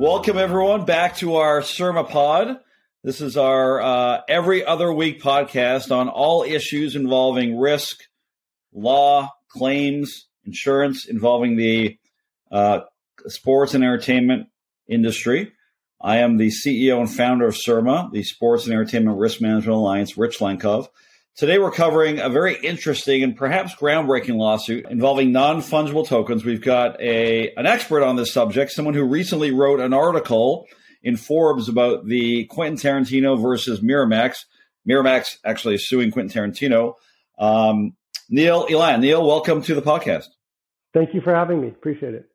Welcome, everyone, back to our SERMA pod. This is our every other week podcast on all issues involving risk, law, claims, insurance, involving the sports and entertainment industry. I am the CEO and founder of SERMA, the Sports and Entertainment Risk Management Alliance, Rich Lenkov. Today we're covering a very interesting and perhaps groundbreaking lawsuit involving non-fungible tokens. We've got an expert on this subject, someone who recently wrote an article in Forbes about the Quentin Tarantino versus Miramax. Miramax actually is suing Quentin Tarantino. Neil Elan. Neil, welcome to the podcast. Thank you for having me. Appreciate it.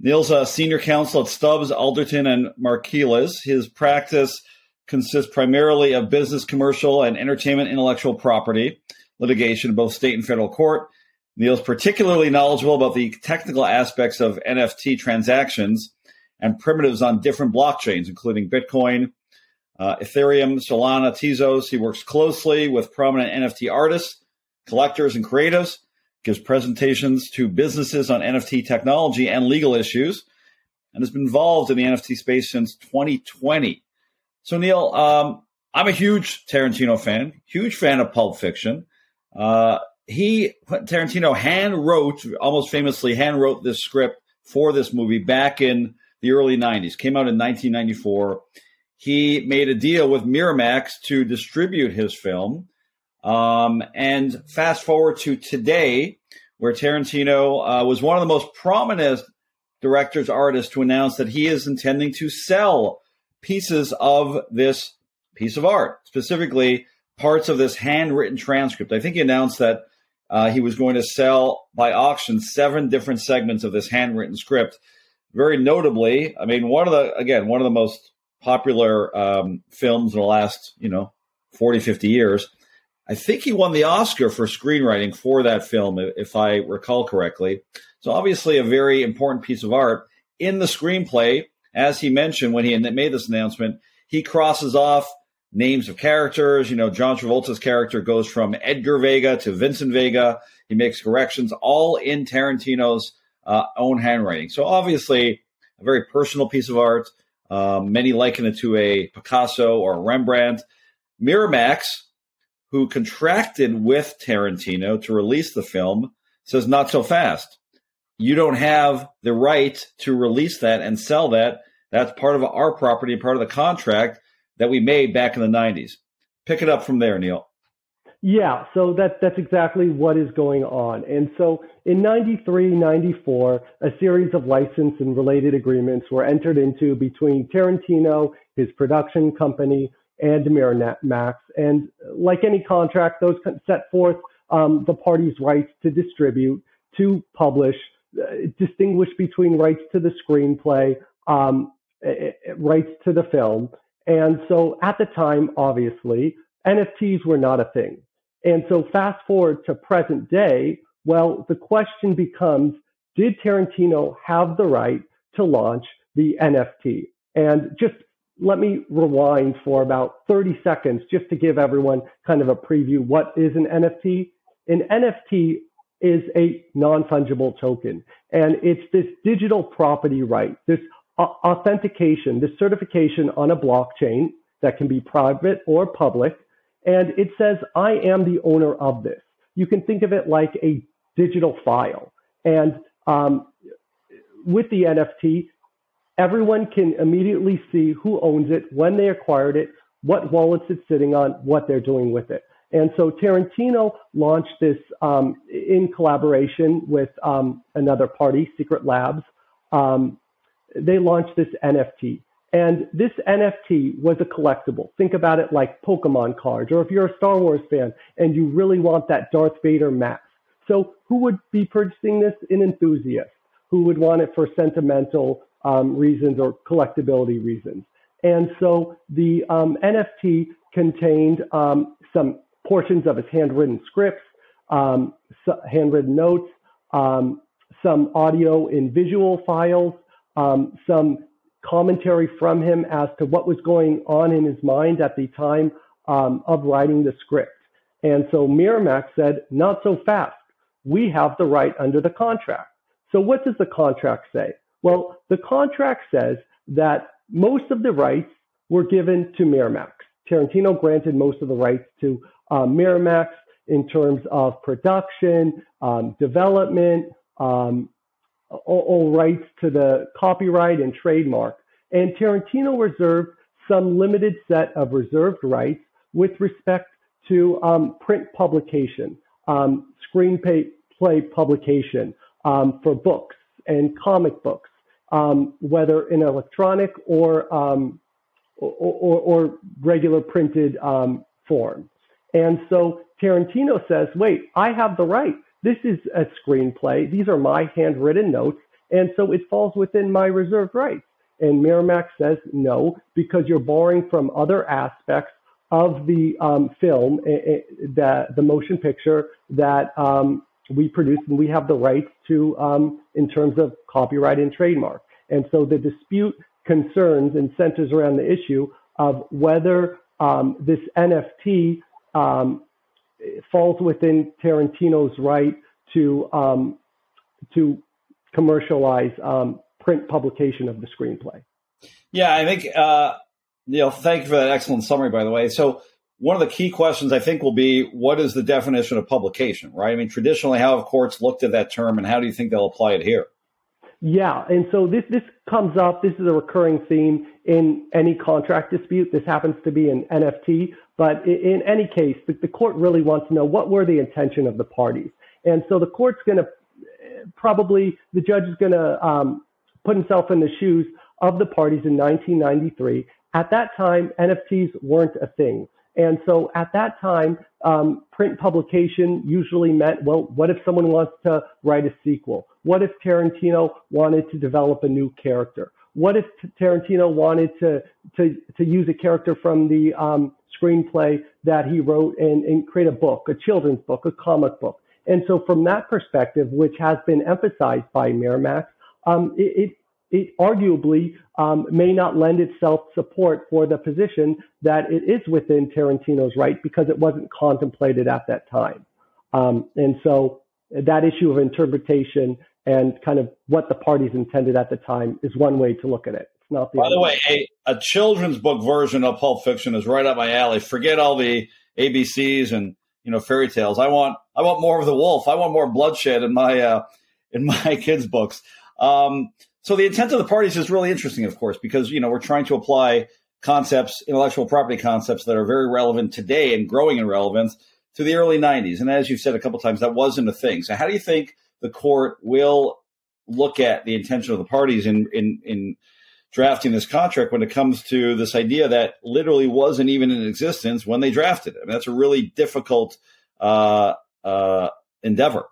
Neil's a senior counsel at Stubbs, Alderton, and Markiles. His practice consists primarily of business, commercial, and entertainment intellectual property litigation in both state and federal court. Neil's particularly knowledgeable about the technical aspects of NFT transactions and primitives on different blockchains, including Bitcoin, Ethereum, Solana, Tezos. He works closely with prominent NFT artists, collectors, and creatives, gives presentations to businesses on NFT technology and legal issues, and has been involved in the NFT space since 2020. So, Neil, I'm a huge Tarantino fan, huge fan of Pulp Fiction. Tarantino almost famously hand wrote this script for this movie back in the early 90s, came out in 1994. He made a deal with Miramax to distribute his film. And fast forward to today, where Tarantino was one of the most prominent directors, artists to announce that he is intending to sell pieces of this piece of art, specifically parts of this handwritten transcript. I think he announced that he was going to sell by auction 7 different segments of this handwritten script. Very notably, I mean, one of the most popular films in the last, 40, 50 years. I think he won the Oscar for screenwriting for that film, if I recall correctly. So obviously a very important piece of art. In the screenplay, as he mentioned when he made this announcement, he crosses off names of characters. John Travolta's character goes from Edgar Vega to Vincent Vega. He makes corrections, all in Tarantino's own handwriting. So obviously a very personal piece of art. Many liken it to a Picasso or a Rembrandt. Miramax, who contracted with Tarantino to release the film, says not so fast. You don't have the right to release that and sell that. That's part of our property, part of the contract that we made back in the 90s. Pick it up from there, Neil. Yeah, so that's exactly what is going on. And so in 93, 94, a series of license and related agreements were entered into between Tarantino, his production company, and Miramax. And like any contract, those set forth the parties' rights to distribute, to publish, distinguish between rights to the screenplay, rights to the film. And so at the time, obviously, NFTs were not a thing. And so fast forward to present day, well, the question becomes, did Tarantino have the right to launch the NFT? And just let me rewind for about 30 seconds just to give everyone kind of a preview. What is an NFT? An NFT is a non-fungible token, and it's this digital property right, this authentication, this certification on a blockchain that can be private or public. And it says, I am the owner of this. You can think of it like a digital file. And with the NFT, everyone can immediately see who owns it, when they acquired it, what wallets it's sitting on, what they're doing with it. And so Tarantino launched this in collaboration with another party, Secret Labs. They launched this NFT. And this NFT was a collectible. Think about it like Pokemon cards, or if you're a Star Wars fan and you really want that Darth Vader mask. So who would be purchasing this? An enthusiast who would want it for sentimental reasons or collectability reasons. And so the NFT contained some portions of his handwritten scripts, handwritten notes, some audio and visual files, some commentary from him as to what was going on in his mind at the time of writing the script. And so Miramax said, not so fast. We have the right under the contract. So what does the contract say? Well, the contract says that most of the rights were given to Miramax. Tarantino granted most of the rights to Miramax in terms of production, development, all rights to the copyright and trademark. And Tarantino reserved some limited set of reserved rights with respect to print publication, screenplay publication for books and comic books, whether in electronic or regular printed form. And so Tarantino says, wait, I have the right. This is a screenplay. These are my handwritten notes. And so it falls within my reserved rights. And Miramax says, no, because you're borrowing from other aspects of the film, the motion picture that we produce, and we have the rights to in terms of copyright and trademark. And so the dispute concerns and centers around the issue of whether this NFT falls within Tarantino's right to commercialize print publication of the screenplay. Yeah, I think, Neil, thank you for that excellent summary, by the way. So one of the key questions, I think, will be what is the definition of publication, right? I mean, traditionally, how have courts looked at that term, and how do you think they'll apply it here? Yeah, and so this comes up. This is a recurring theme in any contract dispute. This happens to be an NFT. But in any case, the court really wants to know what were the intention of the parties. And so the court's going to probably, the judge is going to put himself in the shoes of the parties in 1993. At that time, NFTs weren't a thing. And so at that time, print publication usually meant, well, what if someone wants to write a sequel? What if Tarantino wanted to develop a new character? What if Tarantino wanted to use a character from the screenplay that he wrote and create a book, a children's book, a comic book? And so from that perspective, which has been emphasized by Miramax, it arguably may not lend itself support for the position that it is within Tarantino's right because it wasn't contemplated at that time. And so that issue of interpretation and kind of what the parties intended at the time is one way to look at it. It's not the By the way, a children's book version of Pulp Fiction is right up my alley. Forget all the ABCs and fairy tales. I want more of the wolf. I want more bloodshed in my kids' books. So the intent of the parties is really interesting, of course, because we're trying to apply concepts, intellectual property concepts that are very relevant today and growing in relevance to the early 90s. And as you've said a couple of times, that wasn't a thing. So how do you think the court will look at the intention of the parties in drafting this contract when it comes to this idea that literally wasn't even in existence when they drafted it? I mean, that's a really difficult endeavor.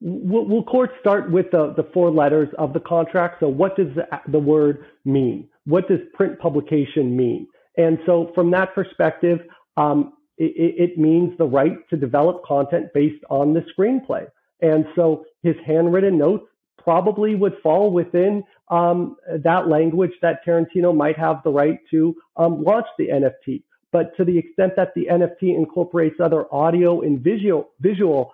Will courts start with the four letters of the contract? So what does the word mean? What does print publication mean? And so from that perspective, it means the right to develop content based on the screenplay. And so his handwritten notes probably would fall within that language that Tarantino might have the right to launch the NFT. But to the extent that the NFT incorporates other audio and visual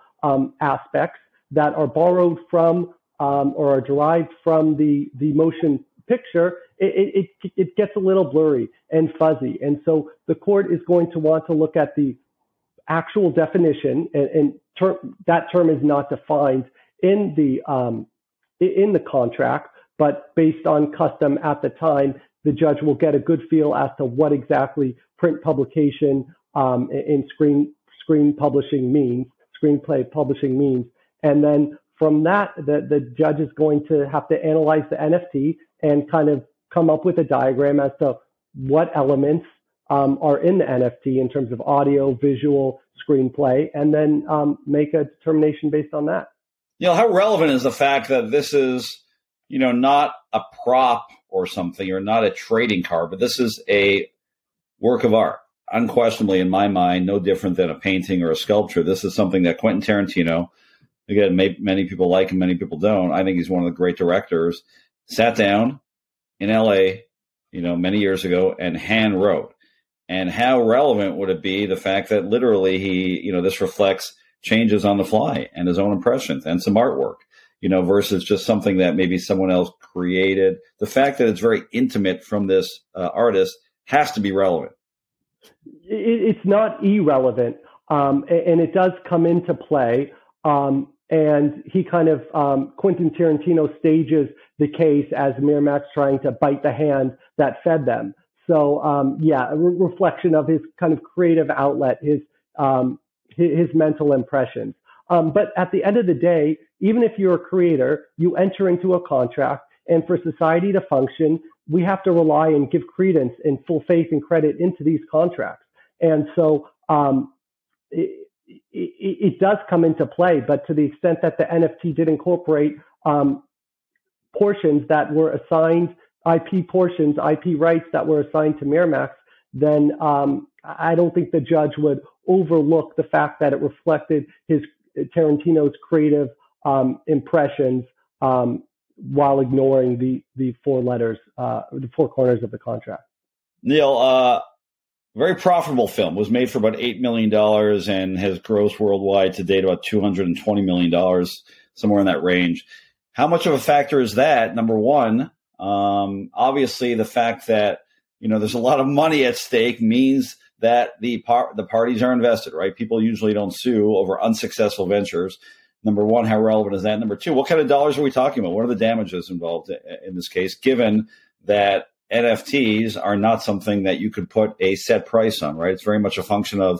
aspects that are borrowed from or are derived from the motion picture, it gets a little blurry and fuzzy. And so the court is going to want to look at the actual definition, that term is not defined in the contract, but based on custom at the time, the judge will get a good feel as to what exactly print publication and screenplay publishing means. And then from that, the judge is going to have to analyze the NFT and kind of come up with a diagram as to what elements are in the NFT in terms of audio, visual, screenplay, and then make a determination based on that. How relevant is the fact that this is, not a prop or something or not a trading card, but this is a work of art? Unquestionably, in my mind, no different than a painting or a sculpture. This is something that Quentin Tarantino, again, many people like him, many people don't. I think he's one of the great directors, sat down in LA, many years ago and hand wrote. And how relevant would it be the fact that literally he, this reflects changes on the fly and his own impressions and some artwork? you know, versus just something that maybe someone else created. The fact that it's very intimate from this artist has to be relevant. It's not irrelevant, and it does come into play. And he kind of, Quentin Tarantino stages the case as Miramax trying to bite the hand that fed them. So, reflection of his kind of creative outlet, his mental impressions. But at the end of the day, even if you're a creator, you enter into a contract, and for society to function, we have to rely and give credence and full faith and credit into these contracts. And so, it does come into play, but to the extent that the NFT did incorporate portions that were assigned, IP rights that were assigned to Miramax, then I don't think the judge would overlook the fact that it reflected his Tarantino's creative impressions while ignoring the four letters, the four corners of the contract. Neil, very profitable film, was made for about $8 million and has grossed worldwide to date about $220 million, somewhere in that range. How much of a factor is that, number one? Obviously, the fact that, you know, there's a lot of money at stake means that the parties are invested, right? People usually don't sue over unsuccessful ventures. Number one, how relevant is that? Number two, what kind of dollars are we talking about? What are the damages involved in this case, given that NFTs are not something that you could put a set price on, right? It's very much a function of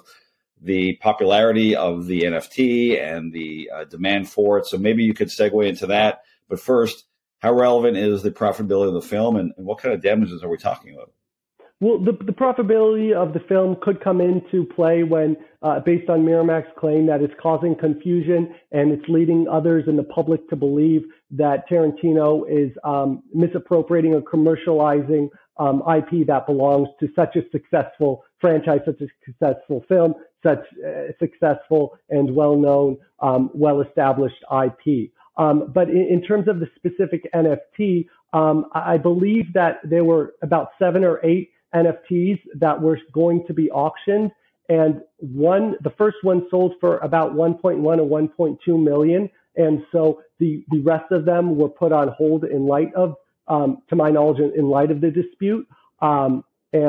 the popularity of the NFT and the demand for it. So maybe you could segue into that. But first, how relevant is the profitability of the film, and what kind of damages are we talking about? Well, the profitability of the film could come into play when, based on Miramax's claim that it's causing confusion and it's leading others in the public to believe that Tarantino is misappropriating or commercializing IP that belongs to such a successful franchise, such a successful film, such successful and well-known, well-established IP. But in terms of the specific NFT, I believe that there were about 7 or 8 NFTs that were going to be auctioned, and the first one sold for about 1.1 or 1.2 million, and so the rest of them were put on hold in light of, to my knowledge, in light of the dispute, and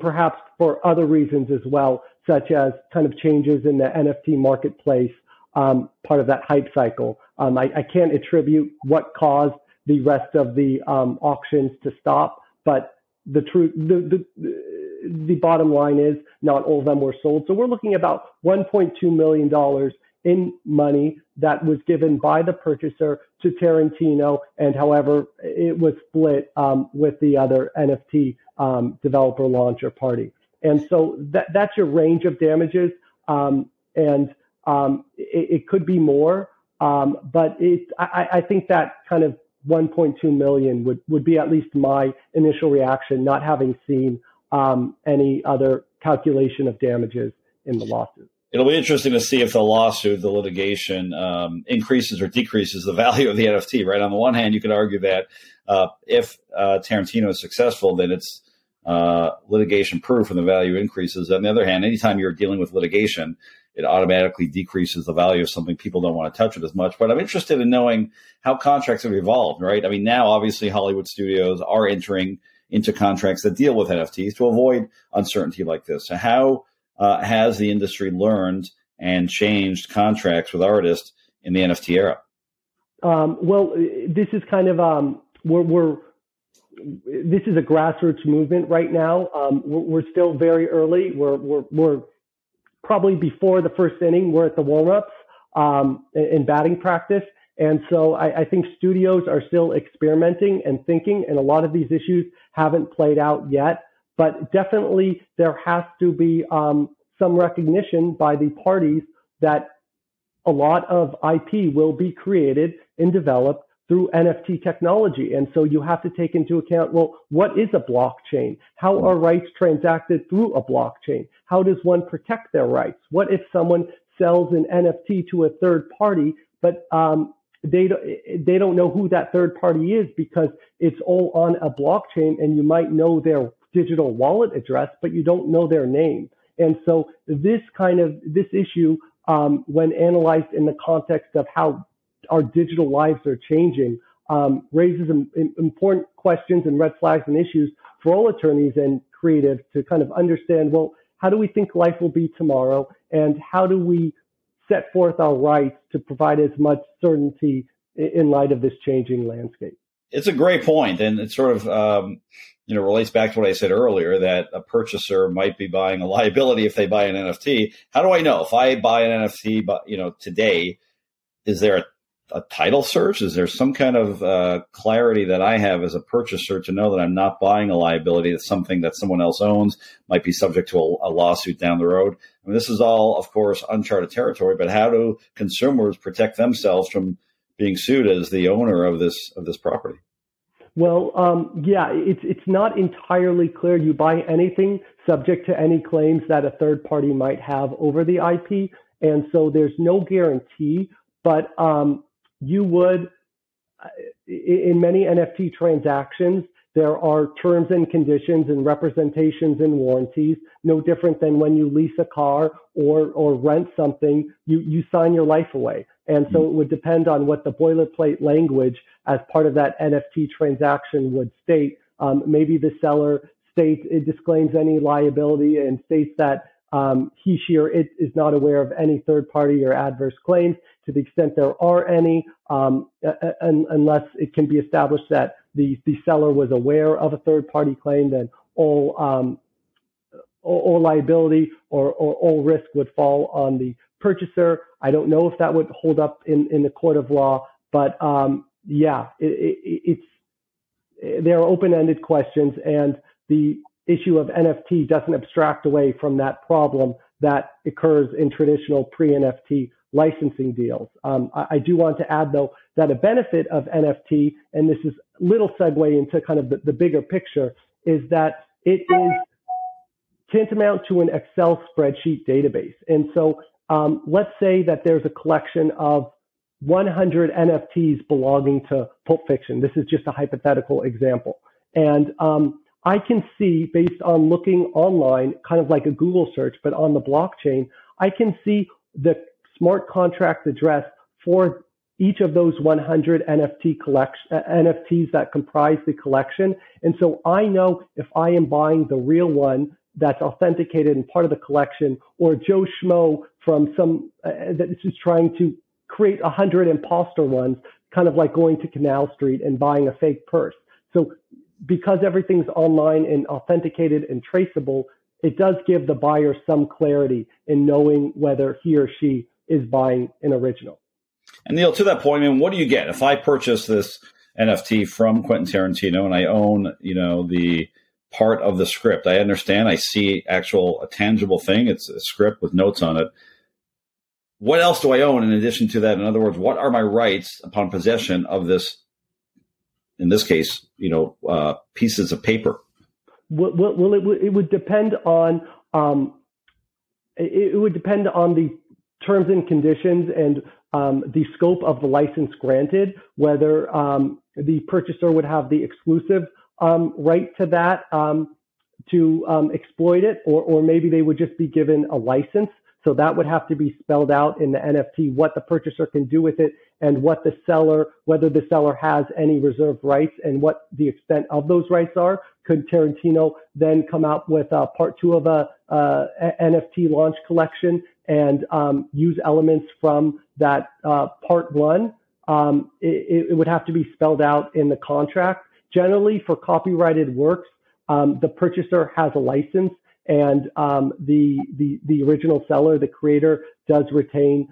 perhaps for other reasons as well, such as kind of changes in the NFT marketplace, part of that hype cycle. I can't attribute what caused the rest of the auctions to stop, but the truth, the bottom line is not all of them were sold. So we're looking about $1.2 million in money that was given by the purchaser to Tarantino, and however it was split with the other NFT developer, launcher party. And so that's your range of damages, and it could be more, but I think that kind of 1.2 million would be at least my initial reaction, not having seen any other calculation of damages in the lawsuit. It'll be interesting to see if the litigation increases or decreases the value of the NFT, right? On the one hand, you could argue that if Tarantino is successful, then it's litigation proof and the value increases. On the other hand, anytime you're dealing with litigation, it automatically decreases the value of something. People don't want to touch it as much. But I'm interested in knowing how contracts have evolved, right? I mean, now, obviously, Hollywood studios are entering into contracts that deal with NFTs to avoid uncertainty like this. So how has the industry learned and changed contracts with artists in the NFT era? Well, this is kind of this is a grassroots movement right now. We're still very early. We're probably before the first inning, we're at the warm-ups in batting practice. And so I think studios are still experimenting and thinking, and a lot of these issues haven't played out yet. But definitely there has to be some recognition by the parties that a lot of IP will be created and developed through NFT technology. And so you have to take into account, well, what is a blockchain? How are rights transacted through a blockchain? How does one protect their rights? What if someone sells an NFT to a third party, but they don't know who that third party is because it's all on a blockchain, and you might know their digital wallet address, but you don't know their name. And so this issue, when analyzed in the context of how our digital lives are changing raises important questions and red flags and issues for all attorneys and creatives to kind of understand, well, how do we think life will be tomorrow? And how do we set forth our rights to provide as much certainty in light of this changing landscape? It's a great point. And it sort of, relates back to what I said earlier, that a purchaser might be buying a liability if they buy an NFT. How do I know if I buy an NFT, today, is there a title search? Is there some kind of clarity that I have as a purchaser to know that I'm not buying a liability? That's something that someone else owns, might be subject to a lawsuit down the road. I mean, this is all, of course, uncharted territory, but how do consumers protect themselves from being sued as the owner of this property? Well, it's not entirely clear. You buy anything subject to any claims that a third party might have over the IP. And so there's no guarantee, but you would, in many NFT transactions, there are terms and conditions and representations and warranties, no different than when you lease a car or rent something, you sign your life away. And so it would depend on what the boilerplate language as part of that NFT transaction would state. Maybe the seller states it disclaims any liability and states that he/she or it is not aware of any third party or adverse claims to the extent there are any, unless it can be established that the seller was aware of a third party claim, then all liability or all risk would fall on the purchaser. I don't know if that would hold up in the court of law, but there are open-ended questions, and the issue of NFT doesn't abstract away from that problem that occurs in traditional pre-NFT licensing deals. I do want to add, though, that a benefit of NFT, and this is a little segue into kind of the bigger picture, is that it is tantamount to an Excel spreadsheet database. And so let's say that there's a collection of 100 NFTs belonging to Pulp Fiction. This is just a hypothetical example. And I can see, based on looking online, kind of like a Google search, but on the blockchain, I can see the smart contract address for each of those 100 NFTs that comprise the collection. And so I know if I am buying the real one that's authenticated and part of the collection, or Joe Schmo from some that is just trying to create 100 imposter ones, kind of like going to Canal Street and buying a fake purse. So because everything's online and authenticated and traceable, it does give the buyer some clarity in knowing whether he or she is buying an original. And Neil, to that point, I mean, what do you get if I purchase this NFT from Quentin Tarantino and I own, the part of the script? I understand. I see a tangible thing. It's a script with notes on it. What else do I own in addition to that? In other words, what are my rights upon possession of this, in this case, pieces of paper? Well, it would depend on the terms and conditions and the scope of the license granted, whether the purchaser would have the exclusive right to that to exploit it, or maybe they would just be given a license. So that would have to be spelled out in the NFT, what the purchaser can do with it and whether the seller has any reserved rights and what the extent of those rights are. Could Tarantino then come out with part two of a NFT launch collection and use elements from that part one? It would have to be spelled out in the contract. Generally, for copyrighted works, the purchaser has a license, and the original seller, the creator, does retain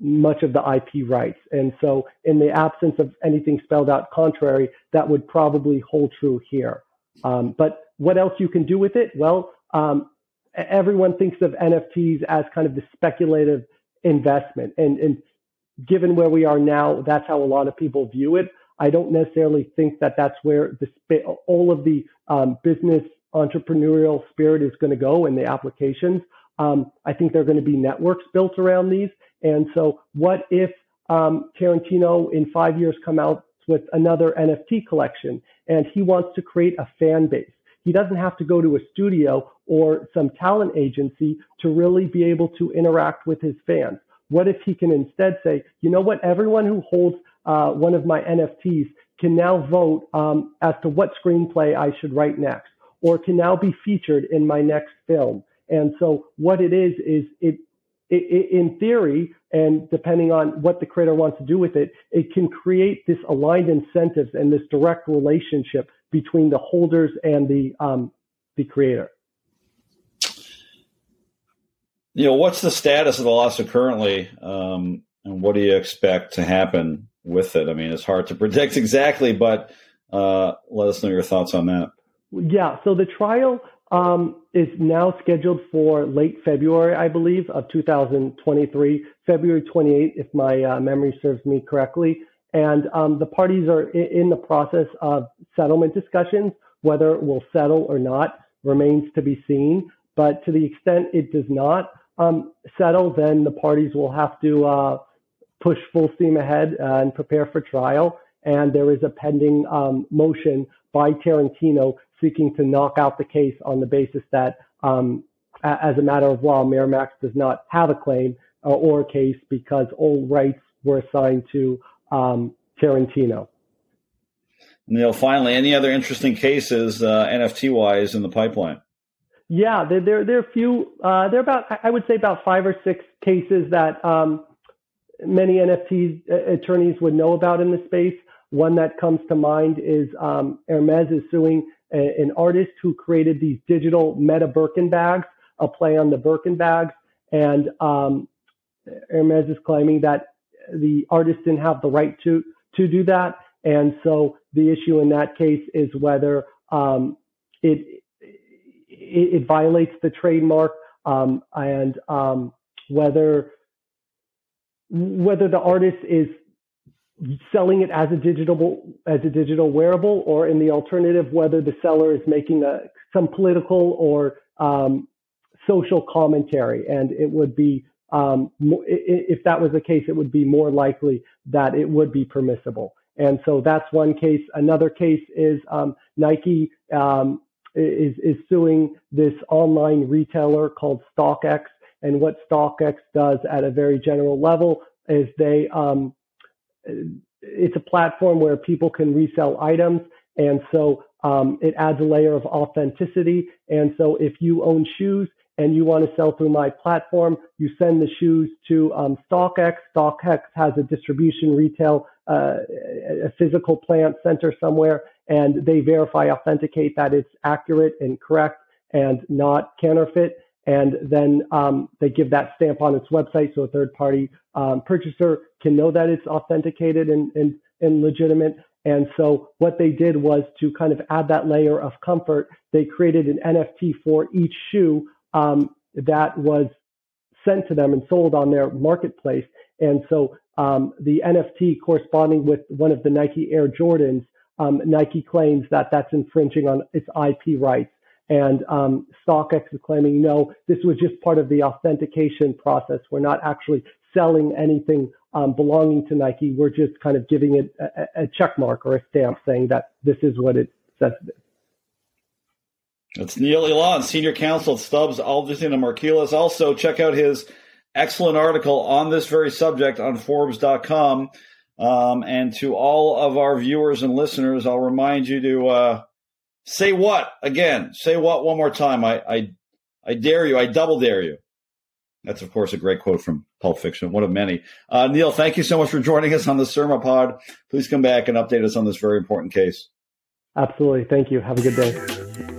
much of the IP rights. And so in the absence of anything spelled out contrary, that would probably hold true here. But what else you can do with it? Well, everyone thinks of NFTs as kind of the speculative investment. And given where we are now, that's how a lot of people view it. I don't necessarily think that that's where all of the business entrepreneurial spirit is going to go in the applications. I think there are going to be networks built around these. And so what if Tarantino in 5 years come out with another NFT collection and he wants to create a fan base? He doesn't have to go to a studio or some talent agency to really be able to interact with his fans. What if he can instead say, you know what, everyone who holds one of my NFTs can now vote as to what screenplay I should write next, or can now be featured in my next film. And so what it is it in theory, and depending on what the creator wants to do with it, it can create this aligned incentives and this direct relationship between the holders and the creator. You know, what's the status of the lawsuit currently, and what do you expect to happen with it? I mean, it's hard to predict exactly, but let us know your thoughts on that. Yeah, so the trial is now scheduled for late February, I believe, of 2023, February 28th, if my memory serves me correctly. And the parties are in the process of settlement discussions. Whether it will settle or not remains to be seen. But to the extent it does not settle, then the parties will have to push full steam ahead and prepare for trial. And there is a pending motion by Tarantino seeking to knock out the case on the basis that, as a matter of law, Miramax does not have a claim or a case because all rights were assigned to Tarantino. Neil, finally, any other interesting cases NFT-wise in the pipeline? Yeah, there are a few. There are about, I would say, about 5 or 6 cases that many NFT attorneys would know about in the space. One that comes to mind is Hermès is suing an artist who created these digital meta Birkin bags, a play on the Birkin bags, and Hermès is claiming that the artist didn't have the right to do that. And so the issue in that case is whether it violates the trademark and whether the artist is selling it as a digital wearable, or in the alternative, whether the seller is making some political or social commentary. And it would be if that was the case, it would be more likely that it would be permissible. And so that's one case. Another case is Nike is suing this online retailer called StockX. And what StockX does at a very general level is it's a platform where people can resell items. And so it adds a layer of authenticity. And so if you own shoes and you want to sell through my platform, you send the shoes to StockX. StockX has a distribution retail a physical plant center somewhere, and they verify, authenticate that it's accurate and correct and not counterfeit. And then they give that stamp on its website so a third-party purchaser can know that it's authenticated and legitimate. And so what they did was to kind of add that layer of comfort. They created an NFT for each shoe that was sent to them and sold on their marketplace. And so the NFT corresponding with one of the Nike Air Jordans, Nike claims that that's infringing on its IP rights. And StockX is claiming, no, this was just part of the authentication process. We're not actually selling anything belonging to Nike. We're just kind of giving it a check mark or a stamp saying that this is what it says it is. That's Neil Elan, Senior Counsel at Stubbs, Alderton, and Markiles. Also, check out his excellent article on this very subject on Forbes.com. And to all of our viewers and listeners, I'll remind you to say what again? Say what one more time? I dare you. I double dare you. That's, of course, a great quote from Pulp Fiction, one of many. Neil, thank you so much for joining us on the SERMA Pod. Please come back and update us on this very important case. Absolutely. Thank you. Have a good day.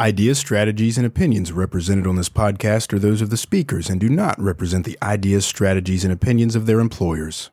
Ideas, strategies, and opinions represented on this podcast are those of the speakers and do not represent the ideas, strategies, and opinions of their employers.